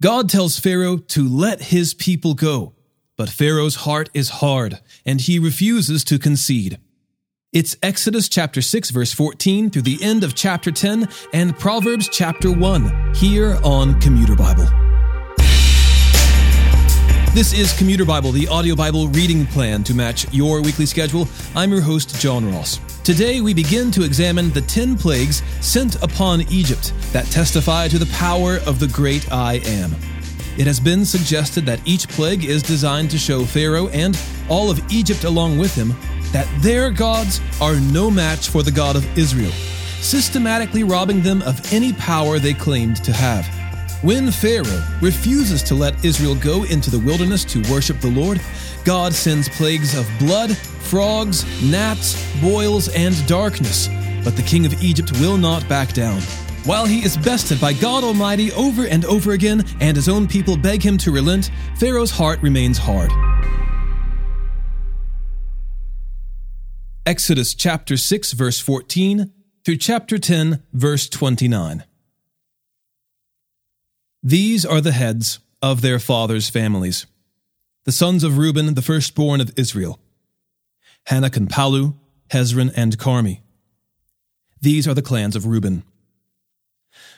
God tells Pharaoh to let his people go, but Pharaoh's heart is hard, and he refuses to concede. It's Exodus chapter 6, verse 14 through the end of chapter 10 and Proverbs chapter 1 here on Commuter Bible. This is Commuter Bible, the audio Bible reading plan to match your weekly schedule. I'm your host, John Ross. Today, we begin to examine the 10 plagues sent upon Egypt that testify to the power of the great I Am. It has been suggested that each plague is designed to show Pharaoh and all of Egypt along with him that their gods are no match for the God of Israel, systematically robbing them of any power they claimed to have. When Pharaoh refuses to let Israel go into the wilderness to worship the Lord, God sends plagues of blood, frogs, gnats, boils, and darkness. But the king of Egypt will not back down. While he is bested by God Almighty over and over again, and his own people beg him to relent, Pharaoh's heart remains hard. Exodus chapter 6, verse 14 through chapter 10, verse 29. These are the heads of their fathers' families. The sons of Reuben, the firstborn of Israel: Hanak and Palu, Hezron and Carmi. These are the clans of Reuben.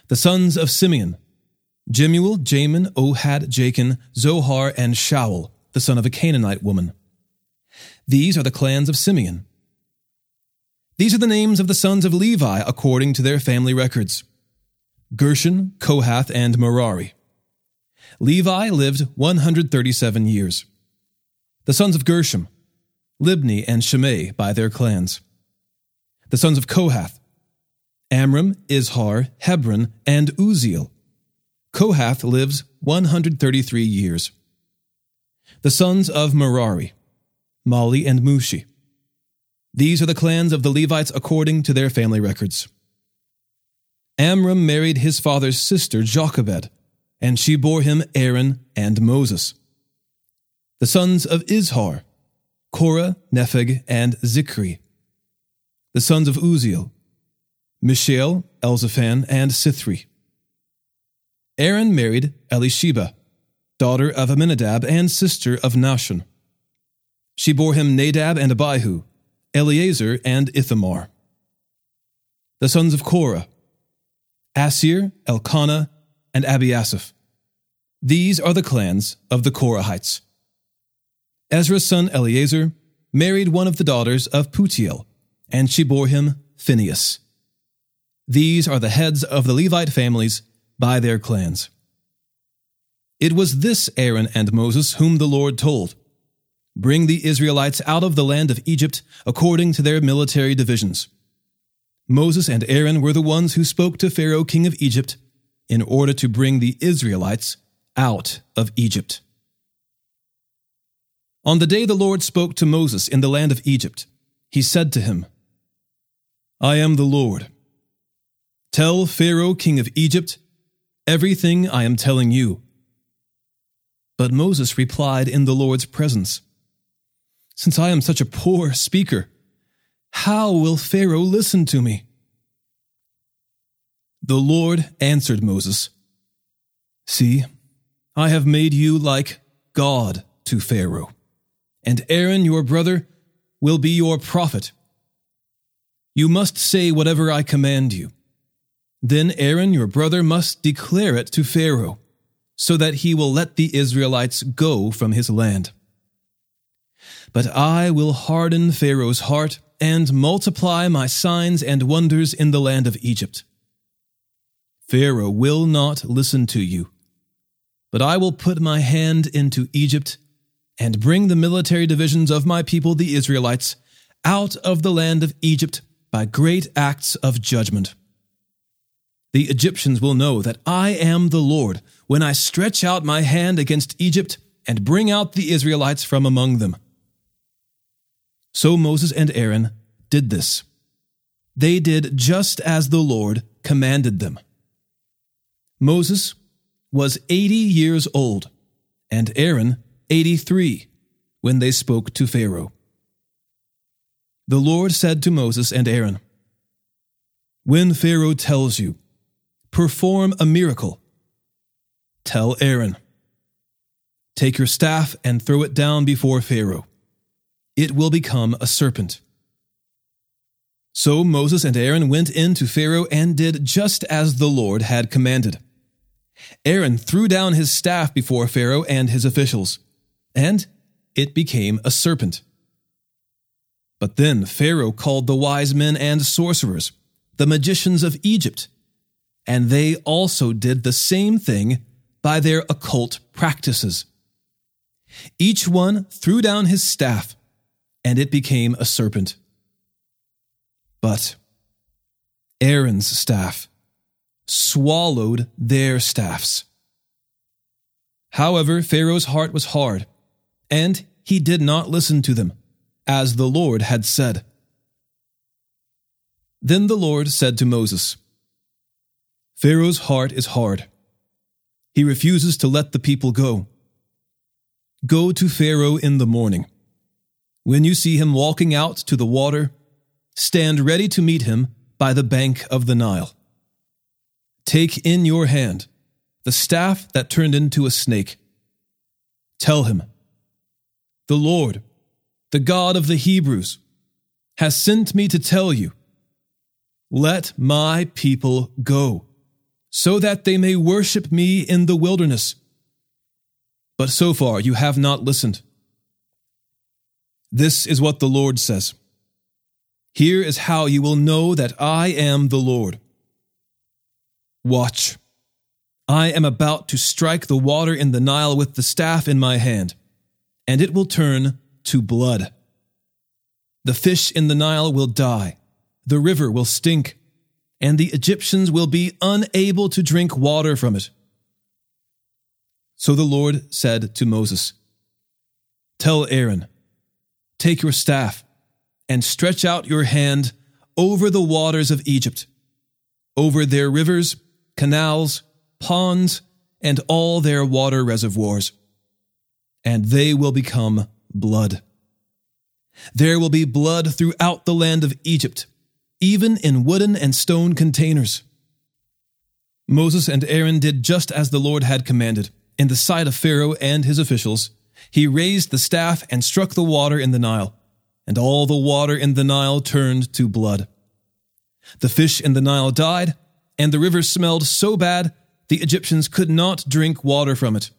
The sons of Simeon: Jemuel, Jamin, Ohad, Jachin, Zohar, and Shaul, the son of a Canaanite woman. These are the clans of Simeon. These are the names of the sons of Levi according to their family records: Gershon, Kohath, and Merari. Levi lived 137 years. The sons of Gershon: Libni and Shimei by their clans. The sons of Kohath: Amram, Izhar, Hebron, and Uziel. Kohath lives 133 years. The sons of Merari: Mali and Mushi. These are the clans of the Levites according to their family records. Amram married his father's sister Jochebed, and she bore him Aaron and Moses. The sons of Izhar: Korah, Nepheg, and Zikri. The sons of Uziel: Mishael, Elzaphan, and Sithri. Aaron married Elisheba, daughter of Amminadab and sister of Nahshon. She bore him Nadab and Abihu, Eleazar and Ithamar. The sons of Korah: Asir, Elkanah, and Abiasaph. These are the clans of the Korahites. Ezra's son Eleazar married one of the daughters of Putiel, and she bore him Phinehas. These are the heads of the Levite families by their clans. It was this Aaron and Moses whom the Lord told, "Bring the Israelites out of the land of Egypt according to their military divisions." Moses and Aaron were the ones who spoke to Pharaoh, king of Egypt, in order to bring the Israelites out of Egypt. On the day the Lord spoke to Moses in the land of Egypt, he said to him, "I am the Lord. Tell Pharaoh, king of Egypt, everything I am telling you." But Moses replied in the Lord's presence, "Since I am such a poor speaker, how will Pharaoh listen to me?" The Lord answered Moses, "See, I have made you like God to Pharaoh, and Aaron, your brother, will be your prophet. You must say whatever I command you. Then Aaron, your brother, must declare it to Pharaoh, so that he will let the Israelites go from his land. But I will harden Pharaoh's heart and multiply my signs and wonders in the land of Egypt. Pharaoh will not listen to you, but I will put my hand into Egypt and bring the military divisions of my people, the Israelites, out of the land of Egypt by great acts of judgment. The Egyptians will know that I am the Lord when I stretch out my hand against Egypt and bring out the Israelites from among them." So Moses and Aaron did this. They did just as the Lord commanded them. Moses was 80 years old, and Aaron 83, when they spoke to Pharaoh. The Lord said to Moses and Aaron, "When Pharaoh tells you, perform a miracle. tell Aaron, 'Take your staff and throw it down before Pharaoh. It will become a serpent.' So Moses and Aaron went in to Pharaoh and did just as the Lord had commanded. Aaron threw down his staff before Pharaoh and his officials, and it became a serpent. But then Pharaoh called the wise men and sorcerers, the magicians of Egypt, and they also did the same thing by their occult practices. Each one threw down his staff, and it became a serpent. But Aaron's staff swallowed their staffs. However, Pharaoh's heart was hard, and he did not listen to them, as the Lord had said. Then the Lord said to Moses, 'Pharaoh's heart is hard. He refuses to let the people go. Go to Pharaoh in the morning. When you see him walking out to the water, stand ready to meet him by the bank of the Nile. Take in your hand the staff that turned into a snake. Tell him, "The Lord, the God of the Hebrews, has sent me to tell you, let my people go, so that they may worship me in the wilderness." But so far you have not listened. This is what the Lord says. Here is how you will know that I am the Lord. Watch. I am about to strike the water in the Nile with the staff in my hand, and it will turn to blood. The fish in the Nile will die, the river will stink, and the Egyptians will be unable to drink water from it. So the Lord said to Moses, 'Tell Aaron, take your staff and stretch out your hand over the waters of Egypt, over their rivers, canals, ponds, and all their water reservoirs, and they will become blood. There will be blood throughout the land of Egypt, even in wooden and stone containers.' Moses and Aaron did just as the Lord had commanded. In the sight of Pharaoh and his officials, he raised the staff and struck the water in the Nile, and all the water in the Nile turned to blood. The fish in the Nile died, and the river smelled so bad the Egyptians could not drink water from it.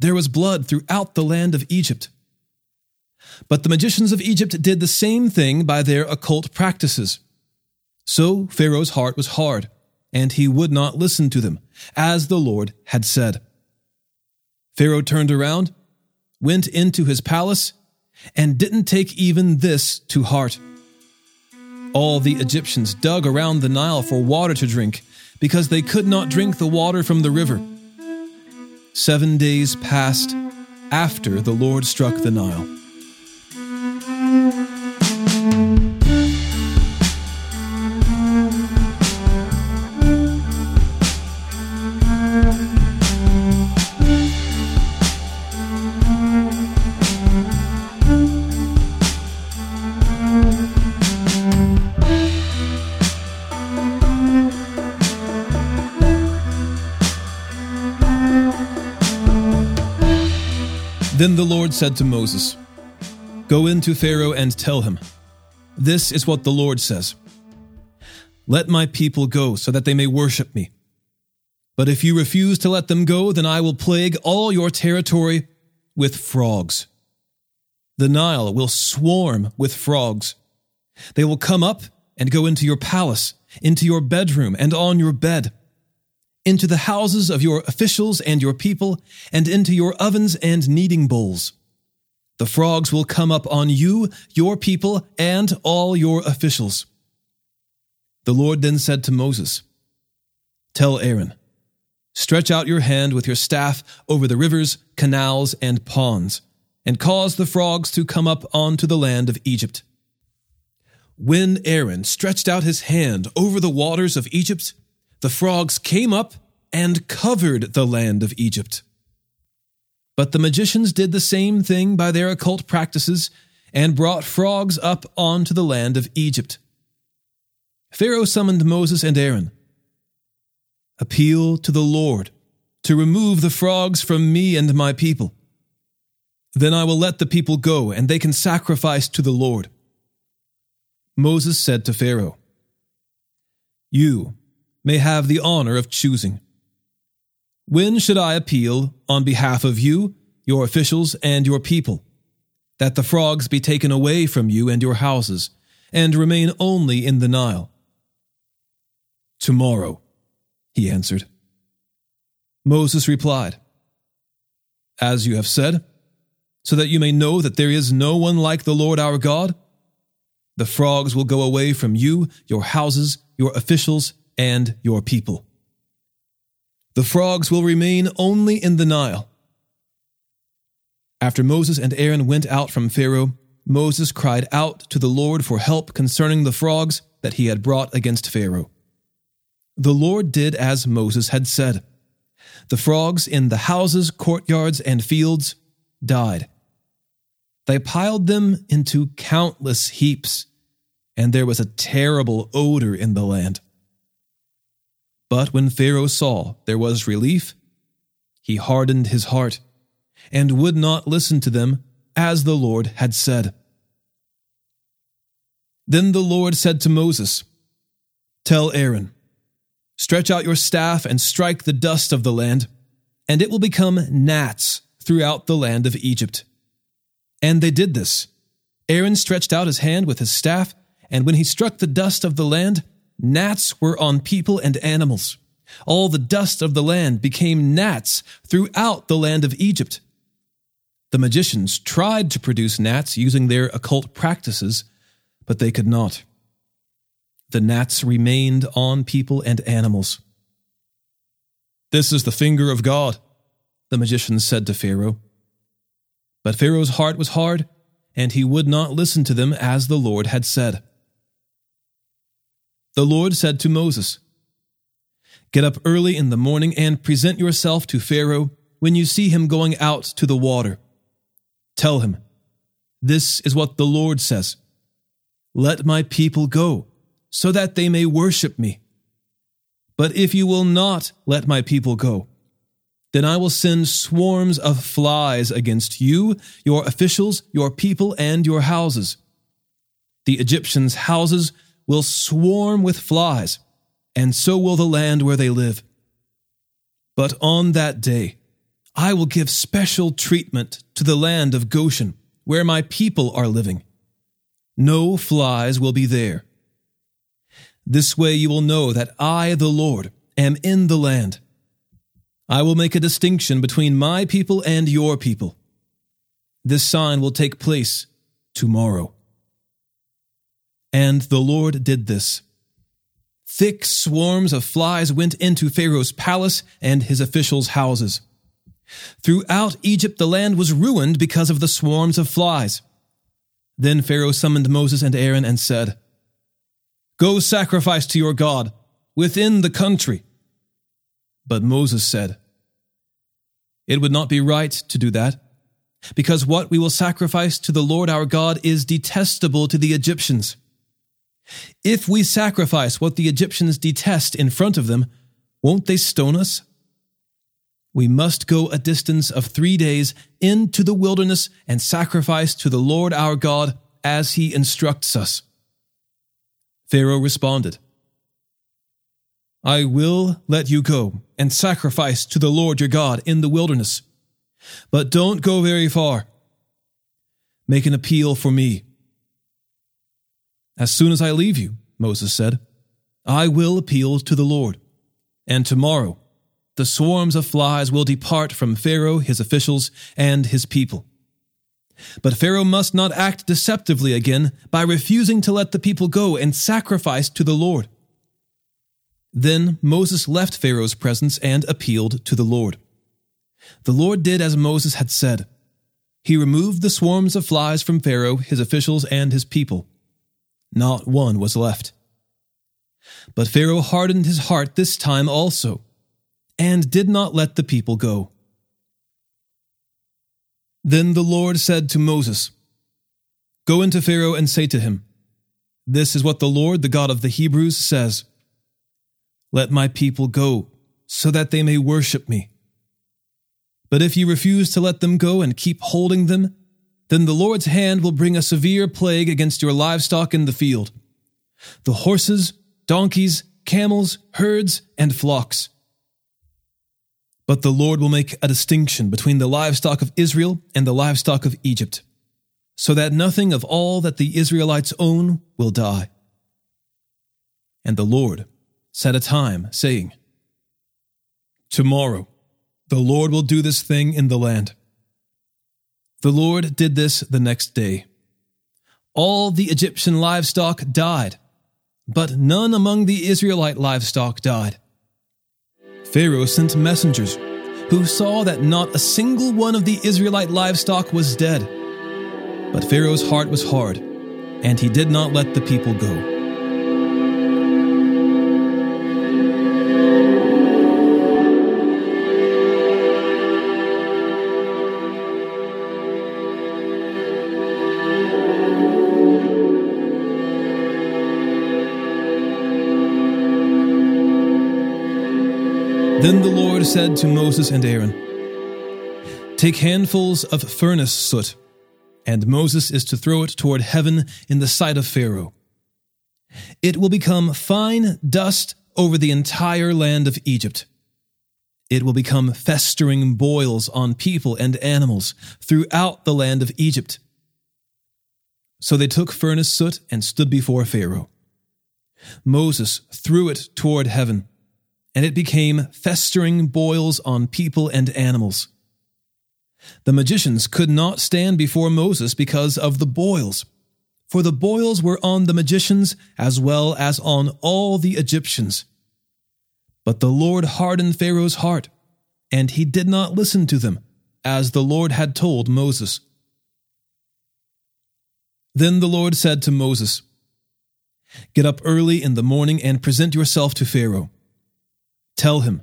There was blood throughout the land of Egypt. But the magicians of Egypt did the same thing by their occult practices. So Pharaoh's heart was hard, and he would not listen to them, as the Lord had said. Pharaoh turned around, went into his palace, and didn't take even this to heart. All the Egyptians dug around the Nile for water to drink, because they could not drink the water from the river. 7 days passed after the Lord struck the Nile. Then the Lord said to Moses, 'Go in to Pharaoh and tell him, this is what the Lord says. Let my people go so that they may worship me. But if you refuse to let them go, then I will plague all your territory with frogs. The Nile will swarm with frogs. They will come up and go into your palace, into your bedroom and on your bed, into the houses of your officials and your people, and into your ovens and kneading bowls. The frogs will come up on you, your people, and all your officials.' The Lord then said to Moses, 'Tell Aaron, stretch out your hand with your staff over the rivers, canals, and ponds, and cause the frogs to come up onto the land of Egypt.' When Aaron stretched out his hand over the waters of Egypt, the frogs came up and covered the land of Egypt. But the magicians did the same thing by their occult practices and brought frogs up onto the land of Egypt. Pharaoh summoned Moses and Aaron. 'Appeal to the Lord to remove the frogs from me and my people. Then I will let the people go, and they can sacrifice to the Lord." Moses said to Pharaoh, "You may have the honor of choosing. When should I appeal on behalf of you, your officials, and your people, that the frogs be taken away from you and your houses, and remain only in the Nile?" "Tomorrow," he answered. Moses replied, "As you have said, so that you may know that there is no one like the Lord our God, the frogs will go away from you, your houses, your officials, and your people. The frogs will remain only in the Nile." After Moses and Aaron went out from Pharaoh, Moses cried out to the Lord for help concerning the frogs that he had brought against Pharaoh. The Lord did as Moses had said. The frogs in the houses, courtyards, and fields died. They piled them into countless heaps, and there was a terrible odor in the land. But when Pharaoh saw there was relief, he hardened his heart and would not listen to them, as the Lord had said. Then the Lord said to Moses, "Tell Aaron, stretch out your staff and strike the dust of the land, and it will become gnats throughout the land of Egypt." And they did this. Aaron stretched out his hand with his staff, and when he struck the dust of the land, gnats were on people and animals. All the dust of the land became gnats throughout the land of Egypt. The magicians tried to produce gnats using their occult practices, but they could not. The gnats remained on people and animals. "This is the finger of God," the magicians said to Pharaoh. But Pharaoh's heart was hard, and he would not listen to them, as the Lord had said. The Lord said to Moses, "Get up early in the morning and present yourself to Pharaoh when you see him going out to the water. Tell him, 'This is what the Lord says. Let my people go, so that they may worship me. But if you will not let my people go, then I will send swarms of flies against you, your officials, your people, and your houses. The Egyptians' houses will swarm with flies, and so will the land where they live. But on that day, I will give special treatment to the land of Goshen, where my people are living. No flies will be there. This way you will know that I, the Lord, am in the land. I will make a distinction between my people and your people. This sign will take place tomorrow." And the Lord did this. Thick swarms of flies went into Pharaoh's palace and his officials' houses. Throughout Egypt, the land was ruined because of the swarms of flies. Then Pharaoh summoned Moses and Aaron and said, "Go sacrifice to your God within the country." But Moses said, "It would not be right to do that, because what we will sacrifice to the Lord our God is detestable to the Egyptians. If we sacrifice what the Egyptians detest in front of them, won't they stone us? We must go a distance of 3 days into the wilderness and sacrifice to the Lord our God as he instructs us." Pharaoh responded, "I will let you go and sacrifice to the Lord your God in the wilderness, but don't go very far. Make an appeal for me." "As soon as I leave you," Moses said, "I will appeal to the Lord, and tomorrow the swarms of flies will depart from Pharaoh, his officials, and his people. But Pharaoh must not act deceptively again by refusing to let the people go and sacrifice to the Lord." Then Moses left Pharaoh's presence and appealed to the Lord. The Lord did as Moses had said. He removed the swarms of flies from Pharaoh, his officials, and his people. Not one was left. But Pharaoh hardened his heart this time also, and did not let the people go. Then the Lord said to Moses, "Go into Pharaoh and say to him, 'This is what the Lord, the God of the Hebrews, says. Let my people go, so that they may worship me, But if you refuse to let them go and keep holding them, then the Lord's hand will bring a severe plague against your livestock in the field, the horses, donkeys, camels, herds, and flocks. But the Lord will make a distinction between the livestock of Israel and the livestock of Egypt, so that nothing of all that the Israelites own will die. And the Lord set a time, saying, Tomorrow the Lord will do this thing in the land. The Lord did this the next day. All the Egyptian livestock died, but none among the Israelite livestock died. Pharaoh sent messengers, who saw that not a single one of the Israelite livestock was dead. But Pharaoh's heart was hard, and he did not let the people go. Then the Lord said to Moses and Aaron, Take handfuls of furnace soot, and Moses is to throw it toward heaven in the sight of Pharaoh. It will become fine dust over the entire land of Egypt. It will become festering boils on people and animals throughout the land of Egypt. So they took furnace soot and stood before Pharaoh. Moses threw it toward heaven, and it became festering boils on people and animals. The magicians could not stand before Moses because of the boils, for the boils were on the magicians as well as on all the Egyptians. But the Lord hardened Pharaoh's heart, and he did not listen to them, as the Lord had told Moses. Then the Lord said to Moses, Get up early in the morning and present yourself to Pharaoh. Tell him,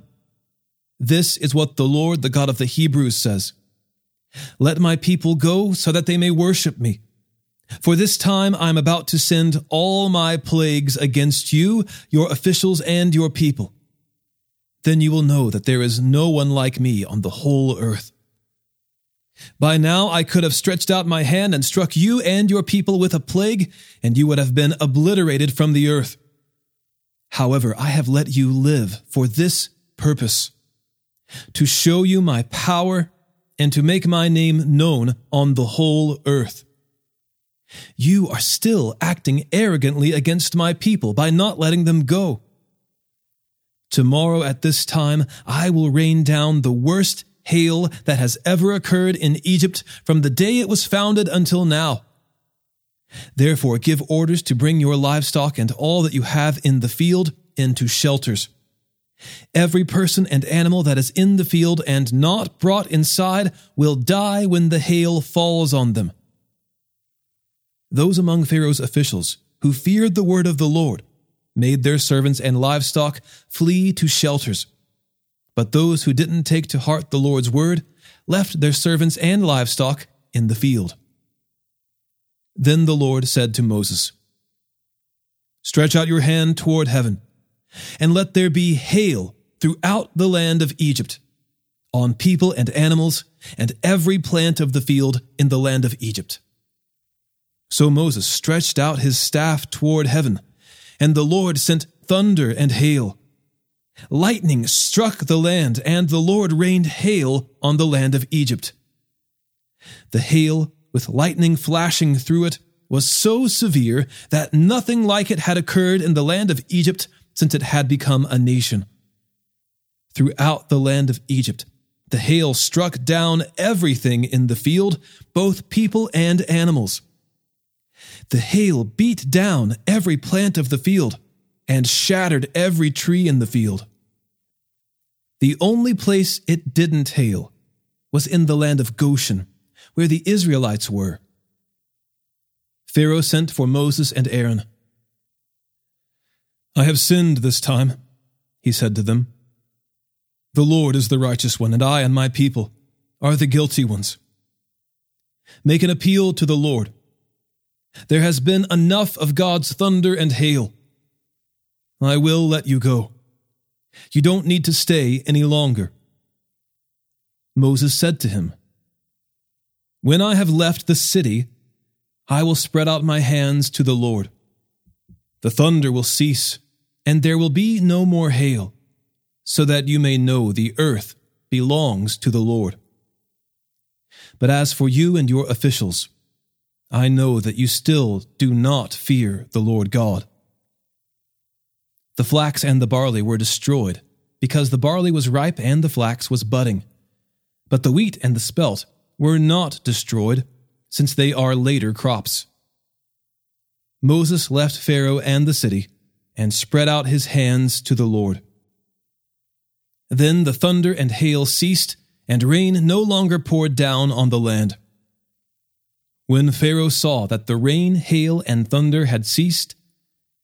This is what the Lord, the God of the Hebrews, says. Let my people go so that they may worship me. For this time I am about to send all my plagues against you, your officials, and your people. Then you will know that there is no one like me on the whole earth. By now I could have stretched out my hand and struck you and your people with a plague, and you would have been obliterated from the earth. However, I have let you live for this purpose, to show you my power and to make my name known on the whole earth. You are still acting arrogantly against my people by not letting them go. Tomorrow at this time, I will rain down the worst hail that has ever occurred in Egypt from the day it was founded until now. Therefore, give orders to bring your livestock and all that you have in the field into shelters. Every person and animal that is in the field and not brought inside will die when the hail falls on them. Those among Pharaoh's officials who feared the word of the Lord made their servants and livestock flee to shelters. But those who didn't take to heart the Lord's word left their servants and livestock in the field. Then the Lord said to Moses, Stretch out your hand toward heaven, and let there be hail throughout the land of Egypt, on people and animals, and every plant of the field in the land of Egypt. So Moses stretched out his staff toward heaven, and the Lord sent thunder and hail. Lightning struck the land, and the Lord rained hail on the land of Egypt. The hail, with lightning flashing through it, was so severe that nothing like it had occurred in the land of Egypt since it had become a nation. Throughout the land of Egypt, the hail struck down everything in the field, both people and animals. The hail beat down every plant of the field and shattered every tree in the field. The only place it didn't hail was in the land of Goshen, where the Israelites were. Pharaoh sent for Moses and Aaron. I have sinned this time, he said to them. The Lord is the righteous one, and I and my people are the guilty ones. Make an appeal to the Lord. There has been enough of God's thunder and hail. I will let you go. You don't need to stay any longer. Moses said to him, "When I have left the city, I will spread out my hands to the Lord. The thunder will cease, and there will be no more hail, so that you may know the earth belongs to the Lord. But as for you and your officials, I know that you still do not fear the Lord God." The flax and the barley were destroyed, because the barley was ripe and the flax was budding. But the wheat and the spelt were not destroyed, since they are later crops. Moses left Pharaoh and the city, and spread out his hands to the Lord. Then the thunder and hail ceased, and rain no longer poured down on the land. When Pharaoh saw that the rain, hail, and thunder had ceased,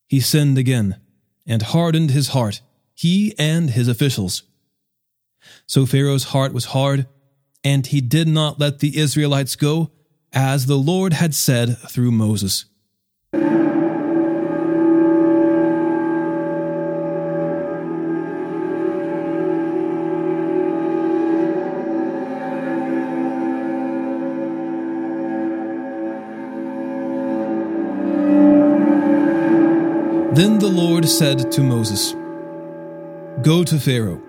he sinned again, and hardened his heart, he and his officials. So Pharaoh's heart was hard, and he did not let the Israelites go, as the Lord had said through Moses. Then the Lord said to Moses, "Go to Pharaoh,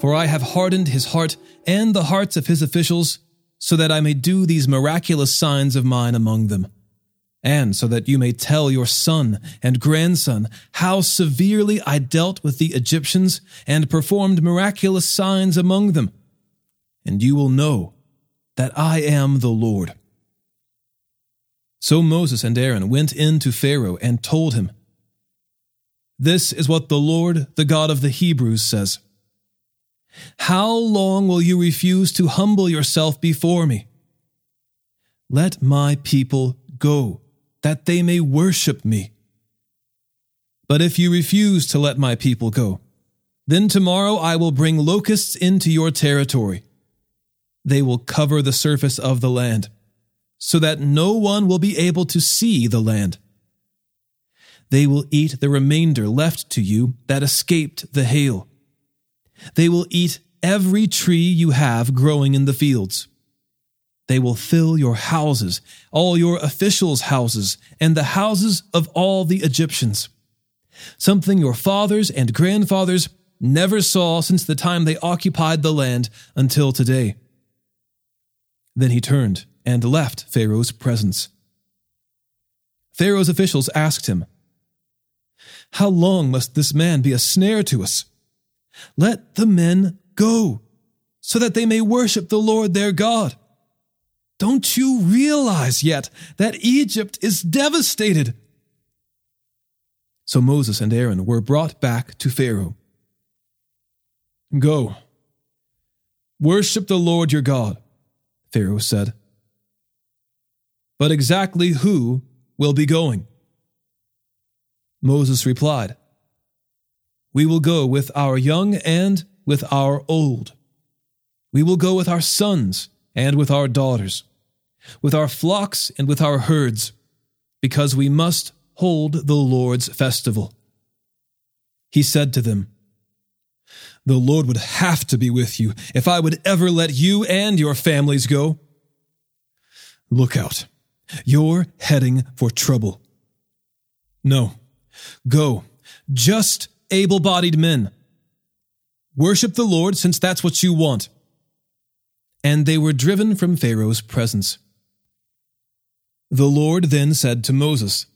for I have hardened his heart and the hearts of his officials, so that I may do these miraculous signs of mine among them, and so that you may tell your son and grandson how severely I dealt with the Egyptians and performed miraculous signs among them. And you will know that I am the Lord." So Moses and Aaron went in to Pharaoh and told him, "This is what the Lord, the God of the Hebrews, says. How long will you refuse to humble yourself before me? Let my people go, that they may worship me. But if you refuse to let my people go, then tomorrow I will bring locusts into your territory. They will cover the surface of the land, so that no one will be able to see the land. They will eat the remainder left to you that escaped the hail. They will eat every tree you have growing in the fields. They will fill your houses, all your officials' houses, and the houses of all the Egyptians, something your fathers and grandfathers never saw since the time they occupied the land until today." Then he turned and left Pharaoh's presence. Pharaoh's officials asked him, "How long must this man be a snare to us? Let the men go, so that they may worship the Lord their God. Don't you realize yet that Egypt is devastated?" So Moses and Aaron were brought back to Pharaoh. "Go, worship the Lord your God," Pharaoh said. "But exactly who will be going?" Moses replied, "We will go with our young and with our old. We will go with our sons and with our daughters, with our flocks and with our herds, because we must hold the Lord's festival." He said to them, "The Lord would have to be with you if I would ever let you and your families go. Look out, you're heading for trouble. No, go, just able-bodied men. Worship the Lord, since that's what you want." And they were driven from Pharaoh's presence. The Lord then said to Moses,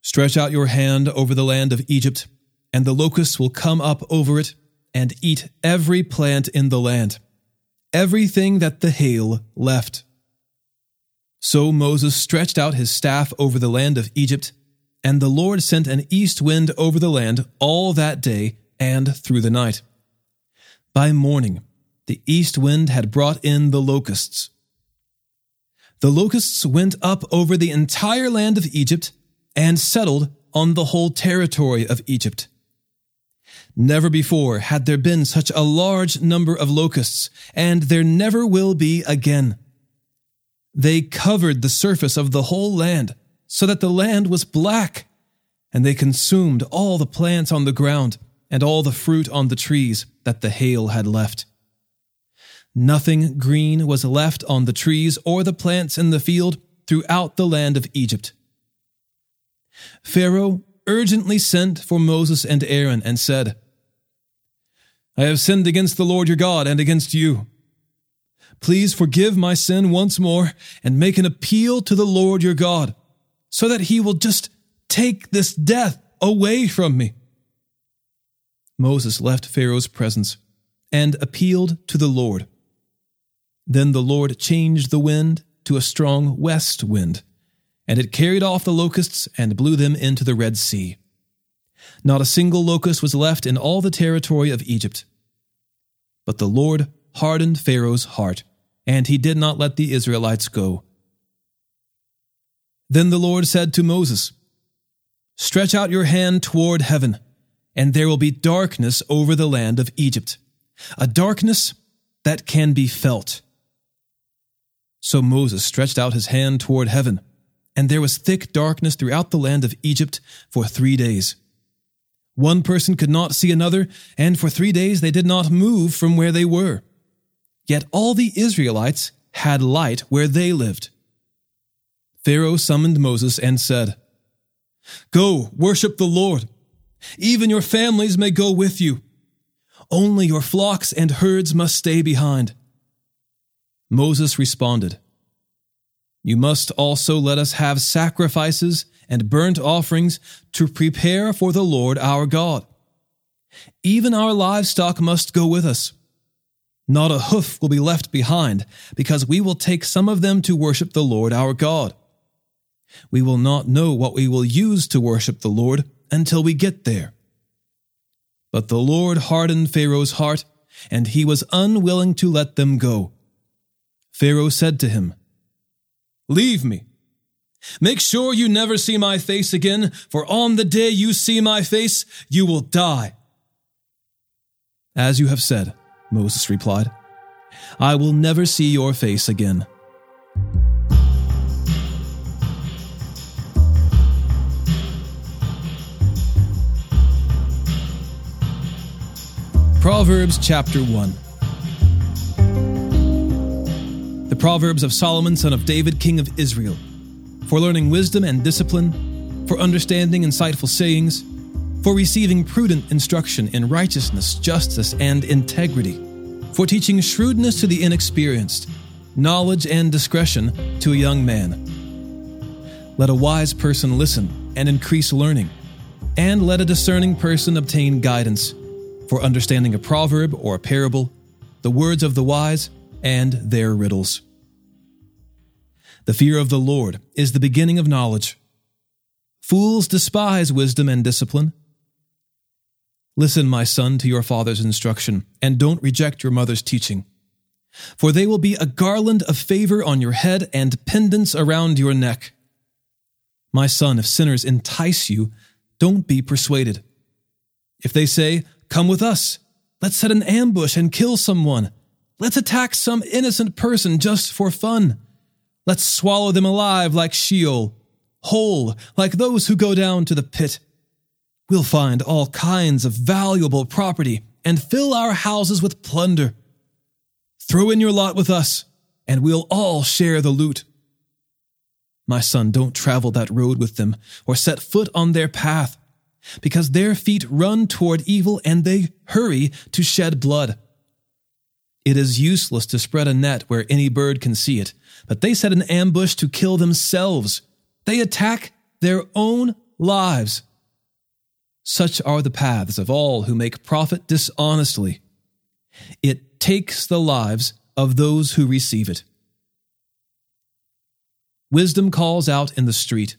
"Stretch out your hand over the land of Egypt, and the locusts will come up over it and eat every plant in the land, everything that the hail left." So Moses stretched out his staff over the land of Egypt, and the Lord sent an east wind over the land all that day and through the night. By morning, the east wind had brought in the locusts. The locusts went up over the entire land of Egypt and settled on the whole territory of Egypt. Never before had there been such a large number of locusts, and there never will be again. They covered the surface of the whole land, so that the land was black, and they consumed all the plants on the ground and all the fruit on the trees that the hail had left. Nothing green was left on the trees or the plants in the field throughout the land of Egypt. Pharaoh urgently sent for Moses and Aaron and said, I have sinned against the Lord your God and against you. Please forgive my sin once more and make an appeal to the Lord your God so that he will just take this death away from me. Moses left Pharaoh's presence and appealed to the Lord. Then the Lord changed the wind to a strong west wind, and it carried off the locusts and blew them into the Red Sea. Not a single locust was left in all the territory of Egypt. But the Lord hardened Pharaoh's heart, and he did not let the Israelites go. Then the Lord said to Moses, Stretch out your hand toward heaven, and there will be darkness over the land of Egypt, a darkness that can be felt. So Moses stretched out his hand toward heaven, and there was thick darkness throughout the land of Egypt for 3 days. One person could not see another, and for 3 days they did not move from where they were. Yet all the Israelites had light where they lived. Pharaoh summoned Moses and said, Go, worship the Lord. Even your families may go with you. Only your flocks and herds must stay behind. Moses responded, You must also let us have sacrifices and burnt offerings to prepare for the Lord our God. Even our livestock must go with us. Not a hoof will be left behind, because we will take some of them to worship the Lord our God. We will not know what we will use to worship the Lord until we get there. But the Lord hardened Pharaoh's heart, and he was unwilling to let them go. Pharaoh said to him, Leave me. Make sure you never see my face again, for on the day you see my face, you will die. As you have said, Moses replied, I will never see your face again. Proverbs chapter 1. The Proverbs of Solomon, son of David, king of Israel, for learning wisdom and discipline, for understanding insightful sayings, for receiving prudent instruction in righteousness, justice, and integrity, for teaching shrewdness to the inexperienced, knowledge and discretion to a young man. Let a wise person listen and increase learning, and let a discerning person obtain guidance, for understanding a proverb or a parable, the words of the wise, and their riddles. The fear of the Lord is the beginning of knowledge. Fools despise wisdom and discipline. Listen, my son, to your father's instruction, and don't reject your mother's teaching. For they will be a garland of favor on your head and pendants around your neck. My son, if sinners entice you, don't be persuaded. If they say, Come with us, let's set an ambush and kill someone. Let's attack some innocent person just for fun. Let's swallow them alive like Sheol, whole like those who go down to the pit. We'll find all kinds of valuable property and fill our houses with plunder. Throw in your lot with us, and we'll all share the loot. My son, don't travel that road with them or set foot on their path, because their feet run toward evil and they hurry to shed blood. It is useless to spread a net where any bird can see it, but they set an ambush to kill themselves. They attack their own lives. Such are the paths of all who make profit dishonestly. It takes the lives of those who receive it. Wisdom calls out in the street.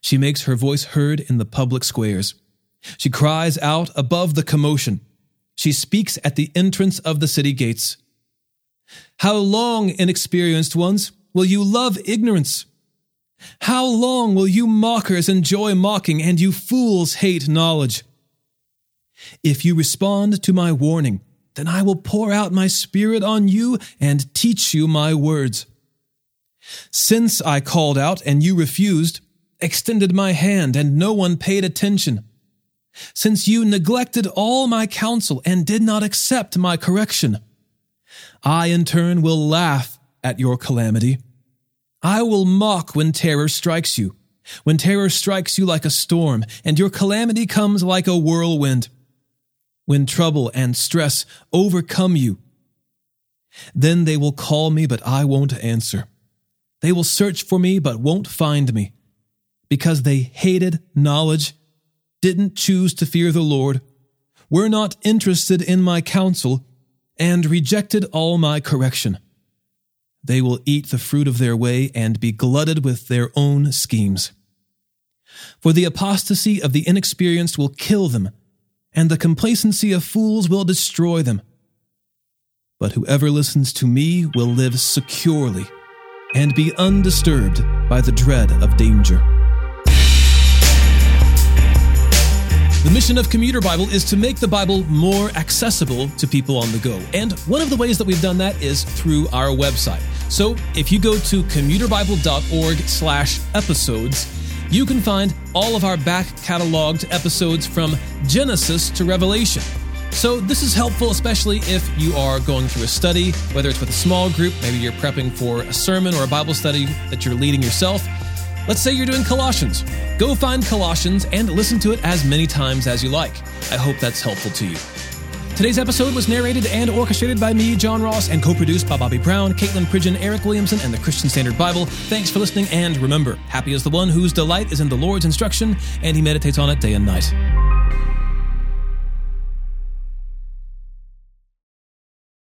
She makes her voice heard in the public squares. She cries out above the commotion. She speaks at the entrance of the city gates. How long, inexperienced ones, will you love ignorance? How long will you mockers enjoy mocking, and you fools hate knowledge? If you respond to my warning, then I will pour out my spirit on you and teach you my words. Since I called out and you refused, extended my hand and no one paid attention, since you neglected all my counsel and did not accept my correction, I, in turn, will laugh at your calamity. I will mock when terror strikes you, like a storm, and your calamity comes like a whirlwind, when trouble and stress overcome you. Then they will call me, but I won't answer. They will search for me, but won't find me, because they hated knowledge, didn't choose to fear the Lord, were not interested in my counsel, and rejected all my correction. They will eat the fruit of their way and be glutted with their own schemes. For the apostasy of the inexperienced will kill them, and the complacency of fools will destroy them. But whoever listens to me will live securely and be undisturbed by the dread of danger. The mission of Commuter Bible is to make the Bible more accessible to people on the go. And one of the ways that we've done that is through our website. So if you go to commuterbible.org/episodes, you can find all of our back cataloged episodes from Genesis to Revelation. So this is helpful, especially if you are going through a study, whether it's with a small group, maybe you're prepping for a sermon or a Bible study that you're leading yourself. Let's say you're doing Colossians. Go find Colossians and listen to it as many times as you like. I hope that's helpful to you. Today's episode was narrated and orchestrated by me, John Ross, and co-produced by Bobby Brown, Katelyn Pridgen, Eric Williamson, and the Christian Standard Bible. Thanks for listening, and remember, happy is the one whose delight is in the Lord's instruction, and he meditates on it day and night.